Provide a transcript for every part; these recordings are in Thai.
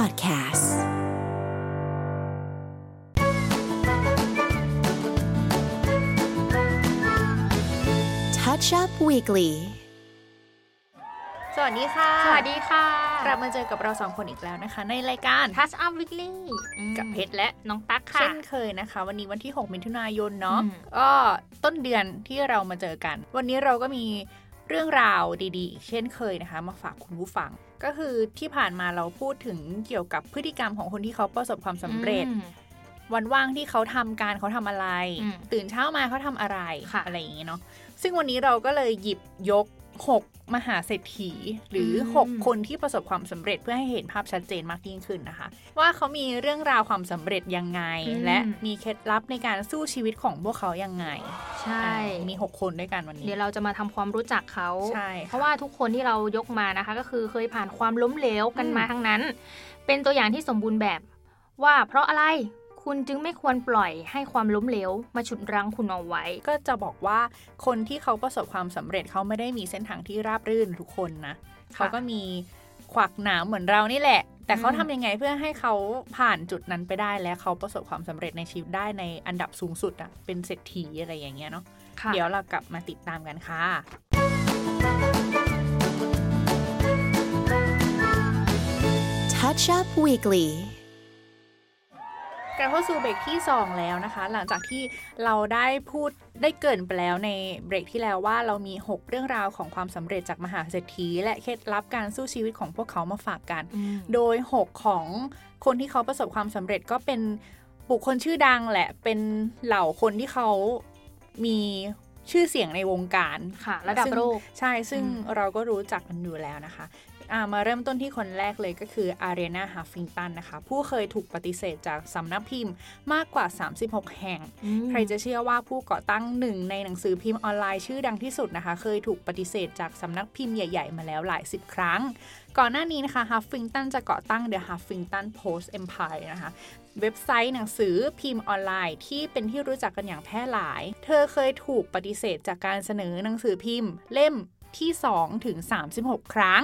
Podcast Touch Up Weekly สวัสดีค่ะสวัสดีค่ะกลับมาเจอกับเรา2คนอีกแล้วนะคะในรายการ Touch Up Weekly กับเพชรและน้องตั๊กค่ะเช่นเคยนะคะวันนี้วันที่6มิถุนายนเนาะก็ต้นเดือนที่เรามาเจอกันวันนี้เราก็มีเรื่องราวดีๆอีกเช่นเคยนะคะมาฝากคุณผู้ฟังก็คือที่ผ่านมาเราพูดถึงเกี่ยวกับพฤติกรรมของคนที่เขาประสบความสำเร็จวันว่างที่เขาทำการเขาทำอะไรตื่นเช้ามาเขาทำอะไรอะไรอย่างเงี้ยเนาะซึ่งวันนี้เราก็เลยหยิบยก6มหาเศรษฐีหรือ6คนที่ประสบความสำเร็จเพื่อให้เห็นภาพชัดเจนมากยิ่งขึ้นนะคะว่าเขามีเรื่องราวความสำเร็จยังไงและมีเคล็ดลับในการสู้ชีวิตของพวกเขายังไงใช่มี6คนด้วยกันวันนี้เดี๋ยวเราจะมาทำความรู้จักเขาเพราะว่าทุกคนที่เรายกมานะคะก็คือเคยผ่านความล้มเหลวกันมาทั้งนั้นเป็นตัวอย่างที่สมบูรณ์แบบว่าเพราะอะไรคุณจึงไม่ควรปล่อยให้ความล้มเหลวมาฉุดรั้งคุณเอาไว้ก็จะบอกว่าคนที่เขาประสบความสำเร็จเขาไม่ได้มีเส้นทางที่ราบรื่นทุกคนนะเขาก็มีขวักหนามเหมือนเรานี่แหละแต่เขาทำยังไงเพื่อให้เขาผ่านจุดนั้นไปได้และเขาประสบความสำเร็จในชีวิตได้ในอันดับสูงสุดอะเป็นเศรษฐีอะไรอย่างเงี้ยเนาะเดี๋ยวเรากลับมาติดตามกันค่ะ Touch Up Weeklyกลับเข้าสู่เบรกที่2แล้วนะคะหลังจากที่เราได้เกริ่นไปแล้วในเบรกที่แล้วว่าเรามี6เรื่องราวของความสำเร็จจากมหาเศรษฐีและเคล็ดลับการสู้ชีวิตของพวกเขามาฝากกันโดย6ของคนที่เขาประสบความสำเร็จก็เป็นบุคคลชื่อดังแหละเป็นเหล่าคนที่เขามีชื่อเสียงในวงการค่ะระดับโลกใช่ซึ่งเราก็รู้จักกันอยู่แล้วนะคะมาเริ่มต้นที่คนแรกเลยก็คือ Arianna Huffington นะคะผู้เคยถูกปฏิเสธจากสำนักพิมพ์มากกว่า36แห่งใครจะเชื่อว่าผู้ก่อตั้งหนึ่งในหนังสือพิมพ์ออนไลน์ชื่อดังที่สุดนะคะเคยถูกปฏิเสธจากสำนักพิมพ์ใหญ่ๆมาแล้วหลายสิบครั้งก่อนหน้านี้นะคะ Huffington จะก่อตั้ง The Huffington Post Empire นะคะเว็บไซต์หนังสือพิมพ์ออนไลน์ที่เป็นที่รู้จักกันอย่างแพร่หลายเธอเคยถูกปฏิเสธจากการเสนอหนังสือพิมพ์เล่มที่2ถึง36ครั้ง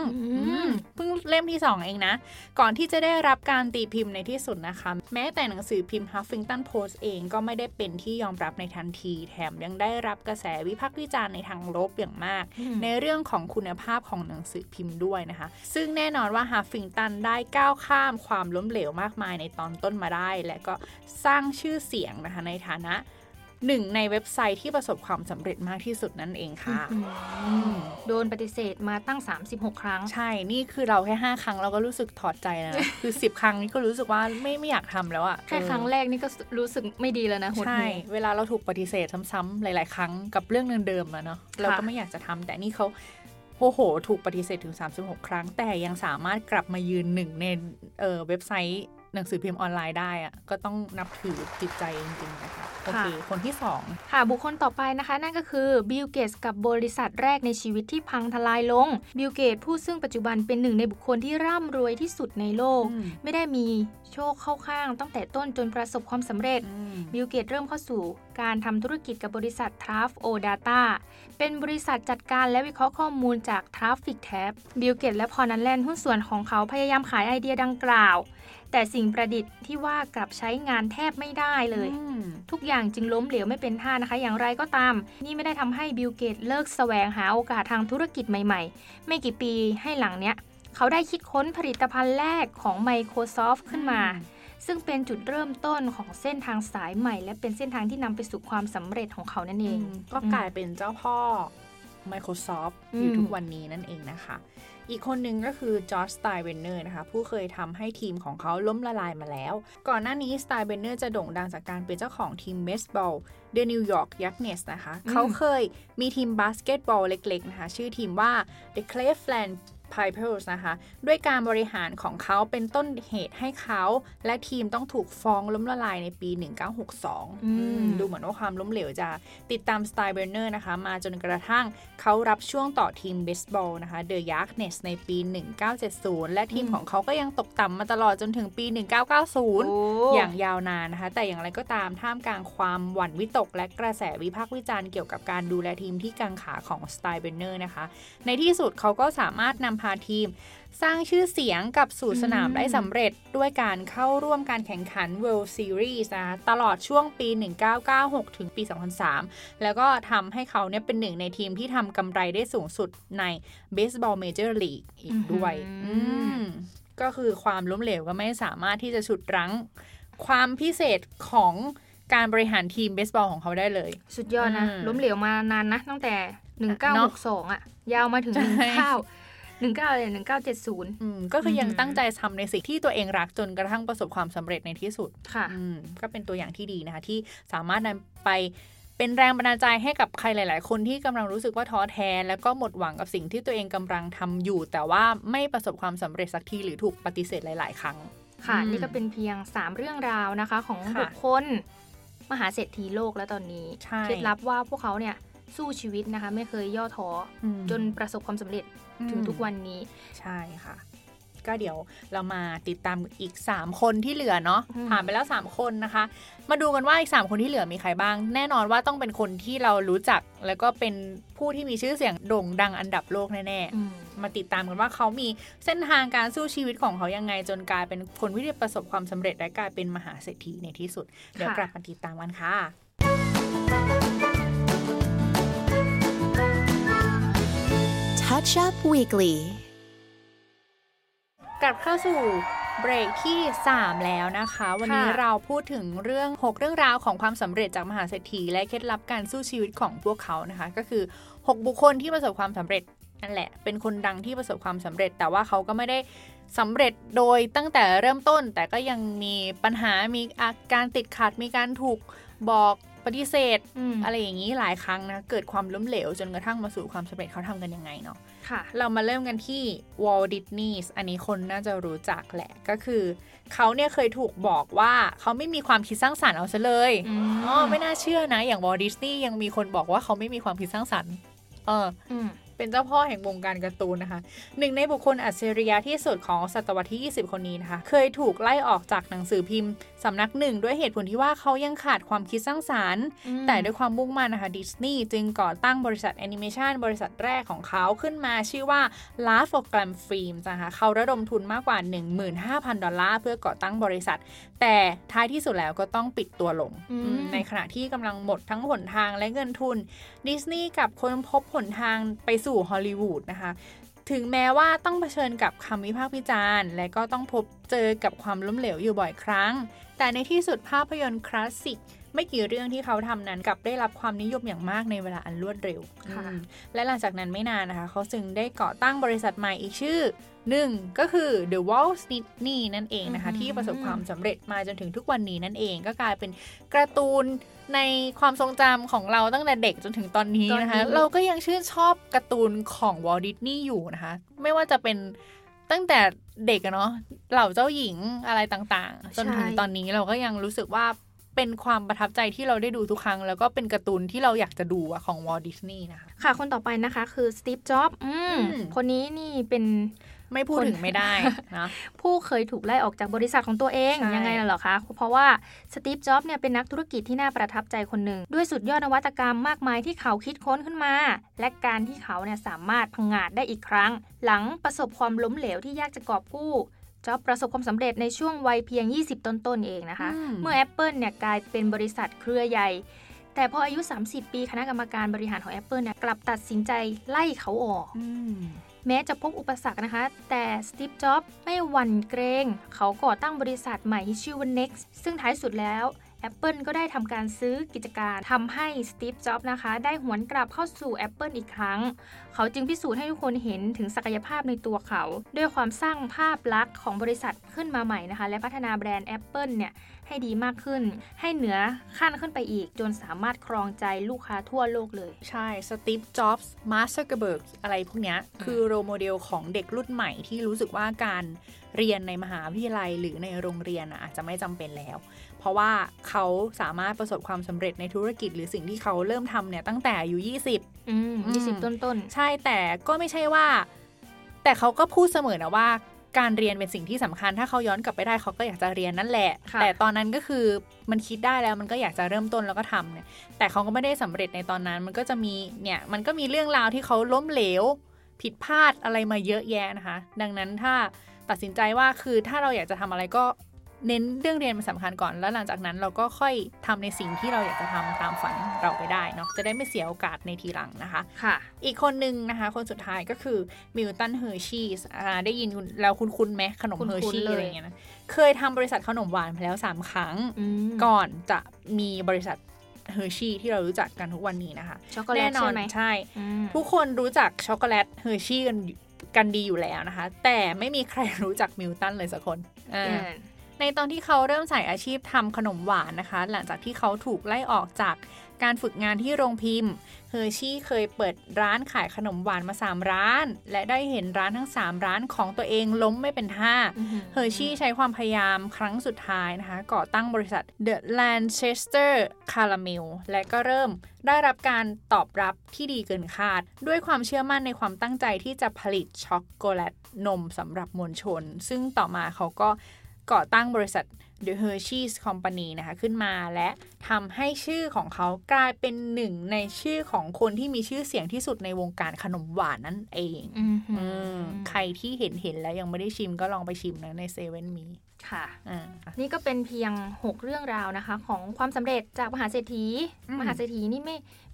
เพิ่งเล่มที่2เองนะก่อนที่จะได้รับการตีพิมพ์ในที่สุดนะคะแม้แต่หนังสือพิมพ์ Huffington Post เองก็ไม่ได้เป็นที่ยอมรับในทันทีแถมยังได้รับกระแสวิพากษ์วิจารณ์ในทางลบอย่างมากในเรื่องของคุณภาพของหนังสือพิมพ์ด้วยนะคะซึ่งแน่นอนว่า Huffington ได้ก้าวข้ามความล้มเหลวมากมายในตอนต้นมาได้และก็สร้างชื่อเสียงนะคะในฐานะหนึ่งในเว็บไซต์ที่ประสบความสำเร็จมากที่สุดนั่นเองค่ะโดนปฏิเสธมาตั้ง36ครั้งใช่นี่คือเราแค่5ครั้งเราก็รู้สึกถอดใจแล้วนะ คือ10ครั้งนี่ก็รู้สึกว่าไม่อยากทำแล้วอะแค่ครั้งแรกนี่ก็รู้สึกไม่ดีแล้วนะใช่เวลาเราถูกปฏิเสธซ้ำๆหลายๆครั้งกับเรื่องเดิมๆอะเนาะเราก็ไม่อยากจะทำแต่นี่เขาโอ้โหถูกปฏิเสธถึง36ครั้งแต่ยังสามารถกลับมายืนหนึ่งในเว็บไซต์หนังสือพิมพ์ออนไลน์ได้อะก็ต้องนับถือจิตใจจริงๆนะคะโอเคคนที่2ค่ะบุคคลต่อไปนะคะนั่นก็คือบิลเกตส์กับบริษัทแรกในชีวิตที่พังทลายลงบิลเกตส์ผู้ซึ่งปัจจุบันเป็นหนึ่งในบุคคลที่ร่ำรวยที่สุดในโลกไม่ได้มีโชคเข้าข้างตั้งแต่ต้นจนประสบความสำเร็จบิลเกตส์เริ่มเข้าสู่การทำธุรกิจกับบริษัท Traf O Data เป็นบริษัทจัดการและวิเคราะห์ข้อมูลจาก Traffic Tab บิลเกตส์และพอล นัลแลนด์หุ้นส่วนของเขาพยายามขายไอเดียดังกล่าวแต่สิ่งประดิษฐ์ที่ว่ากลับใช้งานแทบไม่ได้เลยทุกอย่างจึงล้มเหลวไม่เป็นท่านะคะอย่างไรก็ตามนี่ไม่ได้ทำให้บิลเกตส์เลิกแสวงหาโอกาสทางธุรกิจใหม่ๆไม่กี่ปีให้หลังเนี้ยเขาได้คิดค้นผลิตภัณฑ์แรกของ Microsoft ขึ้นมาซึ่งเป็นจุดเริ่มต้นของเส้นทางสายใหม่และเป็นเส้นทางที่นำไปสู่ความสำเร็จของเขานั่นเองก็กลายเป็นเจ้าพ่อ Microsoft อยู่ทุกวันนี้นั่นเองนะคะอีกคนหนึ่งก็คือจอร์จ สไตน์เบนเนอร์นะคะผู้เคยทำให้ทีมของเขาล้มละลายมาแล้วก่อนหน้านี้สไตน์เบนเนอร์จะโด่งดังจากการเป็นเจ้าของทีมเบสบอลเดอะนิวยอร์กยักษ์เนสนะคะเขาเคยมีทีมบาสเกตบอลเล็กๆนะคะชื่อทีมว่า The Cleveland Pipers นะคะด้วยการบริหารของเขาเป็นต้นเหตุให้เขาและทีมต้องถูกฟ้องล้มละลายในปี 1962 ดูเหมือนว่าความล้มเหลวจะติดตามสไตน์เบนเนอร์นะคะมาจนกระทั่งเขารับช่วงต่อทีมเบสบอลนะคะ The Yankee Nets ในปี 1970 และทีมของเขาก็ยังตกต่ำมาตลอดจนถึงปี 1990 อย่างยาวนานนะคะแต่อย่างไรก็ตามท่ามกลางความหวั่นวิตกและกระแสวิพากษ์วิจารณ์เกี่ยวกับการดูแลทีมที่กังขาของสไตน์เบนเนอร์นะคะในที่สุดเขาก็สามารถนำ าทีมสร้างชื่อเสียงกับสู่สนามได้สำเร็จด้วยการเข้าร่วมการแข่งขัน World Series นะคะตลอดช่วงปี 1996 ถึงปี 2003 แล้วก็ทำให้เขาเนี่ยเป็นหนึ่งในทีมที่ทำกำไรได้สูงสุดใน Baseball Major League อีกด้วยก็คือความล้มเหลวก็ไม่สามารถที่จะฉุดรั้งความพิเศษของการบริหารทีมเบสบอลของเขาได้เลยสุดยอดนะล้มเหลวมานานนะตั้งแต่1962อ่ะยาวมาถึง1970ก็คือยังตั้งใจทำในสิ่งที่ตัวเองรักจนกระทั่งประสบความสำเร็จในที่สุดค่ะก็เป็นตัวอย่างที่ดีนะคะที่สามารถนำไปเป็นแรงบันดาลใจให้กับใครหลายๆคนที่กำลังรู้สึกว่าท้อแท้แล้วก็หมดหวังกับสิ่งที่ตัวเองกำลังทำอยู่แต่ว่าไม่ประสบความสำเร็จสักทีหรือถูกปฏิเสธหลายๆครั้งค่ะนี่ก็เป็นเพียง3เรื่องราวนะคะของบุคคลมหาเศรษฐีโลกและตอนนี้เคล็ดลับว่าพวกเขาเนี่ยสู้ชีวิตนะคะไม่เคยย่อท้อจนประสบความสำเร็จถึงทุกวันนี้ใช่ค่ะก็เดี๋ยวเรามาติดตามอีก3คนที่เหลือเนาะผ่านไปแล้ว3คนนะคะมาดูกันว่าอีก3คนที่เหลือมีใครบ้างแน่นอนว่าต้องเป็นคนที่เรารู้จักแล้วก็เป็นผู้ที่มีชื่อเสียงโด่งดังอันดับโลกแน่ๆมาติดตามกันว่าเขามีเส้นทางการสู้ชีวิตของเขายังไงจนกลายเป็นคนที่ประสบความสำเร็จและกลายเป็นมหาเศรษฐีในที่สุดเดี๋ยวกลับมาติดตามกันค่ะTouch Up Weeklyกลับเข้าสู่เบรกที่3แล้วนะคะวันนี้เราพูดถึงเรื่อง6เรื่องราวของความสำเร็จจากมหาเศรษฐีและเคล็ดลับการสู้ชีวิตของพวกเขานะคะก็คือ6บุคคลที่ประสบความสำเร็จนั่นแหละเป็นคนดังที่ประสบความสำเร็จแต่ว่าเขาก็ไม่ได้สำเร็จโดยตั้งแต่เริ่มต้นแต่ก็ยังมีปัญหามีอาการติดขัดมีการถูกบอกปฏิเสธอะไรอย่างนี้หลายครั้งนะเกิดความล้มเหลวจนกระทั่งมาสู่ความสำเร็จเขาทำกันยังไงเนาะเรามาเริ่มกันที่ Walt Disney อันนี้คนน่าจะรู้จักแหละก็คือเขาเนี่ยเคยถูกบอกว่าเขาไม่มีความคิดสร้างสรรค์เอาซะเลยไม่น่าเชื่อนะอย่าง Walt Disney ยังมีคนบอกว่าเขาไม่มีความคิดสร้างสรรค์เป็นเจ้าพ่อแห่งวงการการ์ตูนนะคะหนึ่งในบุคคลอัจฉริยะที่สุดของศตวรรษที่20คนนี้นะคะเคยถูกไล่ออกจากหนังสือพิมพ์สำนักหนึ่งด้วยเหตุผลที่ว่าเขายังขาดความคิดสร้างสรรค์แต่ด้วยความมุ่งมั่นนะคะดิสนีย์จึงก่อตั้งบริษัทแอนิเมชันบริษัทแรกของเขาขึ้นมาชื่อว่า Laugh for Glam Films นะคะเขาระดมทุนมากกว่า $15,000 ดอลลาร์เพื่อก่อตั้งบริษัทแต่ท้ายที่สุดแล้วก็ต้องปิดตัวลงในขณะที่กำลังหมดทั้งหนทางและเงินทุนดิสนีย์กับคนพบหนทางไปสู่ฮอลลีวูดนะคะถึงแม้ว่าต้องเผชิญกับคำวิพากษ์วิจารณ์และก็ต้องพบเจอกับความล้มเหลวอยู่บ่อยครั้งแต่ในที่สุดภาพยนตร์คลาสสิกไม่กี่เรื่องที่เขาทำนั้นกลับได้รับความนิยมอย่างมากในเวลาอันรวดเร็วและหลังจากนั้นไม่นานนะคะเขาจึงได้ก่อตั้งบริษัทใหม่อีกชื่อหนึ่งก็คือ The Walt Disney นั่นเองนะคะที่ประสบความสำเร็จมาจนถึงทุกวันนี้นั่นเองก็กลายเป็นการ์ตูนในความทรงจำของเราตั้งแต่เด็กจนถึงตอนนี้นะคะเราก็ยังชื่นชอบการ์ตูนของ Walt Disney อยู่นะคะไม่ว่าจะเป็นตั้งแต่เด็กเนาะเหล่าเจ้าหญิงอะไรต่างๆจนถึงตอนนี้เราก็ยังรู้สึกว่าเป็นความประทับใจที่เราได้ดูทุกครั้งแล้วก็เป็นการ์ตูนที่เราอยากจะดูของ Walt Disney นะคะค่ะคนต่อไปนะคะคือ Steve Jobs คนนี้นี่เป็นไม่พูดถึงไม่ได้นะผู้เคยถูกไล่ออกจากบริษัทของตัวเองยังไงล่ะเหรอคะเพราะว่าสตีฟจ็อบส์เนี่ยเป็นนักธุรกิจที่น่าประทับใจคนหนึ่งด้วยสุดยอดนวัตกรรมมากมายที่เขาคิดค้นขึ้นมาและการที่เขาเนี่ยสามารถพังงาดได้อีกครั้งหลังประสบความล้มเหลวที่ยากจะกอบกู้จ็อบประสบความสำเร็จในช่วงวัยเพียง20ต้นๆเองนะคะเมื่อ Apple เนี่ยกลายเป็นบริษัทเครือใหญ่แต่พออายุ30ปีคณะกรรมการบริหารของ Apple เนี่ยกลับตัดสินใจไล่เขาออกแม้จะพบอุปสรรคนะคะแต่สตีฟจ็อบส์ไม่หวั่นเกรงเขาก่อตั้งบริษัทใหม่ที่ชื่อว่า NeXT ซึ่งท้ายสุดแล้ว Apple ก็ได้ทำการซื้อกิจการทำให้สตีฟจ็อบส์นะคะได้หวนกลับเข้าสู่ Apple อีกครั้งเขาจึงพิสูจน์ให้ทุกคนเห็นถึงศักยภาพในตัวเขาด้วยความสร้างภาพลักษณ์ของบริษัทขึ้นมาใหม่นะคะและพัฒนาแบรนด์ Apple เนี่ยให้ดีมากขึ้นให้เหนือขั้นขึ้นไปอีกจนสามารถครองใจลูกค้าทั่วโลกเลยใช่สตีฟจ็อบส์มาร์ค ซักเคอร์เบิร์กอะไรพวกนี้คือโรลโมเดลของเด็กรุ่นใหม่ที่รู้สึกว่าการเรียนในมหาวิทยาลัยหรือในโรงเรียนอาจจะไม่จำเป็นแล้วเพราะว่าเขาสามารถประสบความสำเร็จในธุรกิจหรือสิ่งที่เขาเริ่มทำเนี่ยตั้งแต่อายุ20ต้นๆใช่แต่ก็ไม่ใช่ว่าแต่เขาก็พูดเสมอนะว่าการเรียนเป็นสิ่งที่สำคัญถ้าเขาย้อนกลับไปได้เขาก็อยากจะเรียนนั่นแหละแต่ตอนนั้นก็คือมันคิดได้แล้วมันก็อยากจะเริ่มต้นแล้วก็ทำเนี่ยแต่เขาก็ไม่ได้สำเร็จในตอนนั้นมันก็จะมีเนี่ยมันก็มีเรื่องราวที่เขาล้มเหลว ผิดพลาดอะไรมาเยอะแยะนะคะดังนั้นถ้าตัดสินใจว่าคือถ้าเราอยากจะทำอะไรก็เน้นเรื่องเรียนเป็นสำคัญก่อนแล้วหลังจากนั้นเราก็ค่อยทำในสิ่งที่เราอยากจะทำตามฝันเราไปได้เนาะจะได้ไม่เสียโอกาสในทีหลังนะคะค่ะอีกคนนึงนะคะคนสุดท้ายก็คือมิลตันเฮอร์ชีสได้ยินแล้วคุ้นๆไหมขนมเฮอร์ชีอะไรอย่างเงี้ยนะเคยทำบริษัทขนมหวานมาแล้ว3 ครั้งก่อนจะมีบริษัทเฮอร์ชีที่เรารู้จักกันทุกวันนี้นะคะแน่นอนใช่ทุกคนรู้จักช็อกโกแลตเฮอร์ชีกันดีอยู่แล้วนะคะแต่ไม่มีใครรู้จักมิลตันเลยสักคนในตอนที่เขาเริ่มใส่อาชีพทำขนมหวานนะคะหลังจากที่เขาถูกไล่ออกจากการฝึกงานที่โรงพิมพ์เฮอร์ชี่เคยเปิดร้านขายขนมหวานมา3ร้านและได้เห็นร้านทั้ง3ร้านของตัวเองล้มไม่เป็นท่าเฮอร์ชี่ใช้ความพยายามครั้งสุดท้ายนะคะก่อตั้งบริษัท The Lancaster Caramel และก็เริ่มได้รับการตอบรับที่ดีเกินคาดด้วยความเชื่อมั่นในความตั้งใจที่จะผลิตช็อกโกแลตนมสำหรับมวลชนซึ่งต่อมาเขาก็ก่อตั้งบริษัท The Hershey's Company นะคะขึ้นมาและทำให้ชื่อของเขากลายเป็นหนึ่งในชื่อของคนที่มีชื่อเสียงที่สุดในวงการขนมหวานนั่นเองใครที่เห็นแล้วยังไม่ได้ชิมก็ลองไปชิมนะในเซเว่นมีค่ะนี่ก็เป็นเพียง6เรื่องราวนะคะของความสำเร็จจากมหาเศรษฐีนี่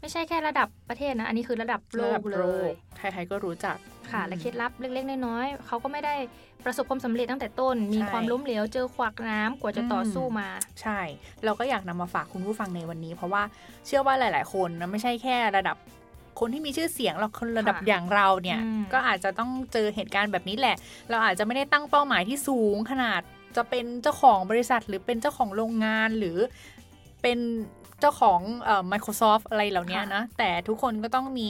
ไม่ใช่แค่ระดับประเทศนะอันนี้คือระดับโลกเลยใครๆก็รู้จักค่ะและเคล็ดลับเล็กๆน้อยๆเขาก็ไม่ได้ประสบความสำเร็จตั้งแต่ต้นมีความล้มเหลวเจอขวากน้ำกว่าจะต่อสู้มาใช่เราก็อยากนำมาฝากคุณผู้ฟังในวันนี้เพราะว่าเชื่อว่าหลายๆคนนะไม่ใช่แค่ระดับคนที่มีชื่อเสียงเราคนระดับอย่างเราเนี่ยก็อาจจะต้องเจอเหตุการณ์แบบนี้แหละเราอาจจะไม่ได้ตั้งเป้าหมายที่สูงขนาดจะเป็นเจ้าของบริษัทหรือเป็นเจ้าของโรงงานหรือเป็นเจ้าของMicrosoft อะไรเหล่านี้นะแต่ทุกคนก็ต้องมี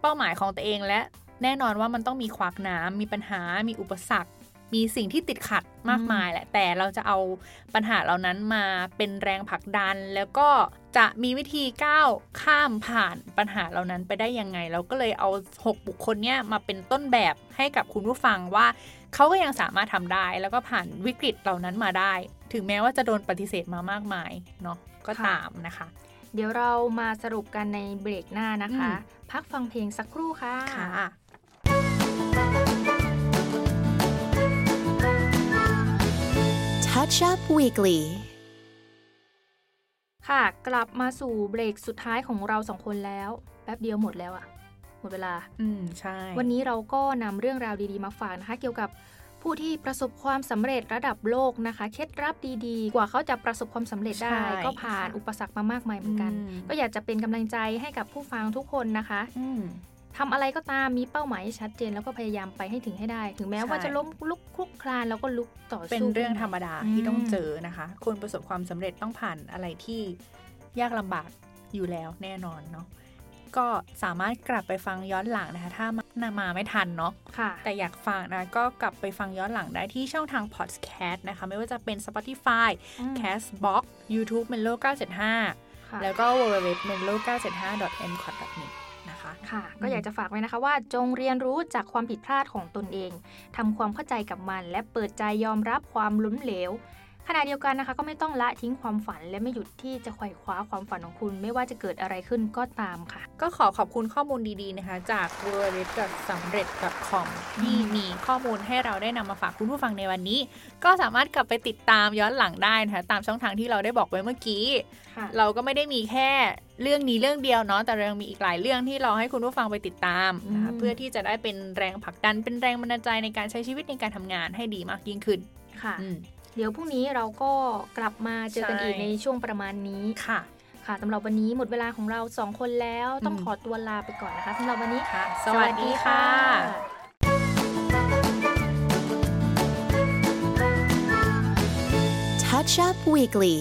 เป้าหมายของตัวเองและแน่นอนว่ามันต้องมีขวากน้ำมีปัญหามีอุปสรรคมีสิ่งที่ติดขัดมากมายแหละแต่เราจะเอาปัญหาเหล่านั้นมาเป็นแรงผลักดันแล้วก็จะมีวิธีก้าวข้ามผ่านปัญหาเหล่านั้นไปได้ยังไงเราก็เลยเอา6บุคคลเนี้ยมาเป็นต้นแบบให้กับคุณผู้ฟังว่าเขาก็ยังสามารถทำได้แล้วก็ผ่านวิกฤตเหล่านั้นมาได้ถึงแม้ว่าจะโดนปฏิเสธมามากมายเนาะก็ตามนะคะเดี๋ยวเรามาสรุปกันในเบรกหน้านะคะพักฟังเพลงสักครู่ค่ะTouch up Weekly ค่ะกลับมาสู่เบรกสุดท้ายของเรา2คนแล้วแป๊บเดียวหมดแล้วอ่ะหมดเวลาใช่วันนี้เราก็นำเรื่องราวดีๆมาฝากนะคะเกี่ยวกับผู้ที่ประสบความสำเร็จระดับโลกนะคะเคล็ดลับดีๆกว่าเขาจะประสบความสำเร็จได้ก็ผ่านอุปสรรคมามากมายเหมือนกันก็อยากจะเป็นกำลังใจให้กับผู้ฟังทุกคนนะคะทำอะไรก็ตามมีเป้าหมายชัดเจนแล้วก็พยายามไปให้ถึงให้ได้ถึงแม้ว่าจะล้มลุกคลุกคลานแล้วก็ลุกต่อสู้เป็นเรื่องธรรมดาที่ต้องเจอนะคะคนประสบความสำเร็จต้องผ่านอะไรที่ยากลำบากอยู่แล้วแน่นอนเนาะก็สามารถกลับไปฟังย้อนหลังนะคะถ้ามาไม่ทันเนาะแต่อยากฟังนะก็กลับไปฟังย้อนหลังได้ที่ช่องทางพอดแคสต์นะคะไม่ว่าจะเป็น Spotify Castbox YouTube mellow975 แล้วก็ www.mellow975.mcot.netค่ะก็อยากจะฝากไว้นะคะว่าจงเรียนรู้จากความผิดพลาดของตนเองทำความเข้าใจกับมันและเปิดใจยอมรับความล้มเหลวขณะเดียวกันนะคะก็ไม่ต้องละทิ้งความฝันและไม่หยุดที่จะไขว่คว้าความฝันของคุณไม่ว่าจะเกิดอะไรขึ้นก็ตามค่ะก็ขอบคุณข้อมูลดีๆนะคะจาก www.samret.com ที่มีข้อมูลให้เราได้นำมาฝากคุณผู้ฟังในวันนี้ก็สามารถกลับไปติดตามย้อนหลังได้นะคะตามช่องทางที่เราได้บอกไว้เมื่อกี้เราก็ไม่ได้มีแค่เรื่องนี้เรื่องเดียวเนาะแต่เรายังมีอีกหลายเรื่องที่เราให้คุณผู้ฟังไปติดตามนะคะเพื่อที่จะได้เป็นแรงผลักดันเป็นแรงบันดาลใจในการใช้ชีวิตในการทำงานให้ดีมากยิ่งขึ้นค่ะเดี๋ยวพรุ่งนี้เราก็กลับมาเจอกันอีกในช่วงประมาณนี้ค่ะค่ะสำหรับวันนี้หมดเวลาของเรา2คนแล้วต้องขอตัวลาไปก่อนนะคะสำหรับวันนี้ค่ะสวัสดีค่ะ Touch Up Weekly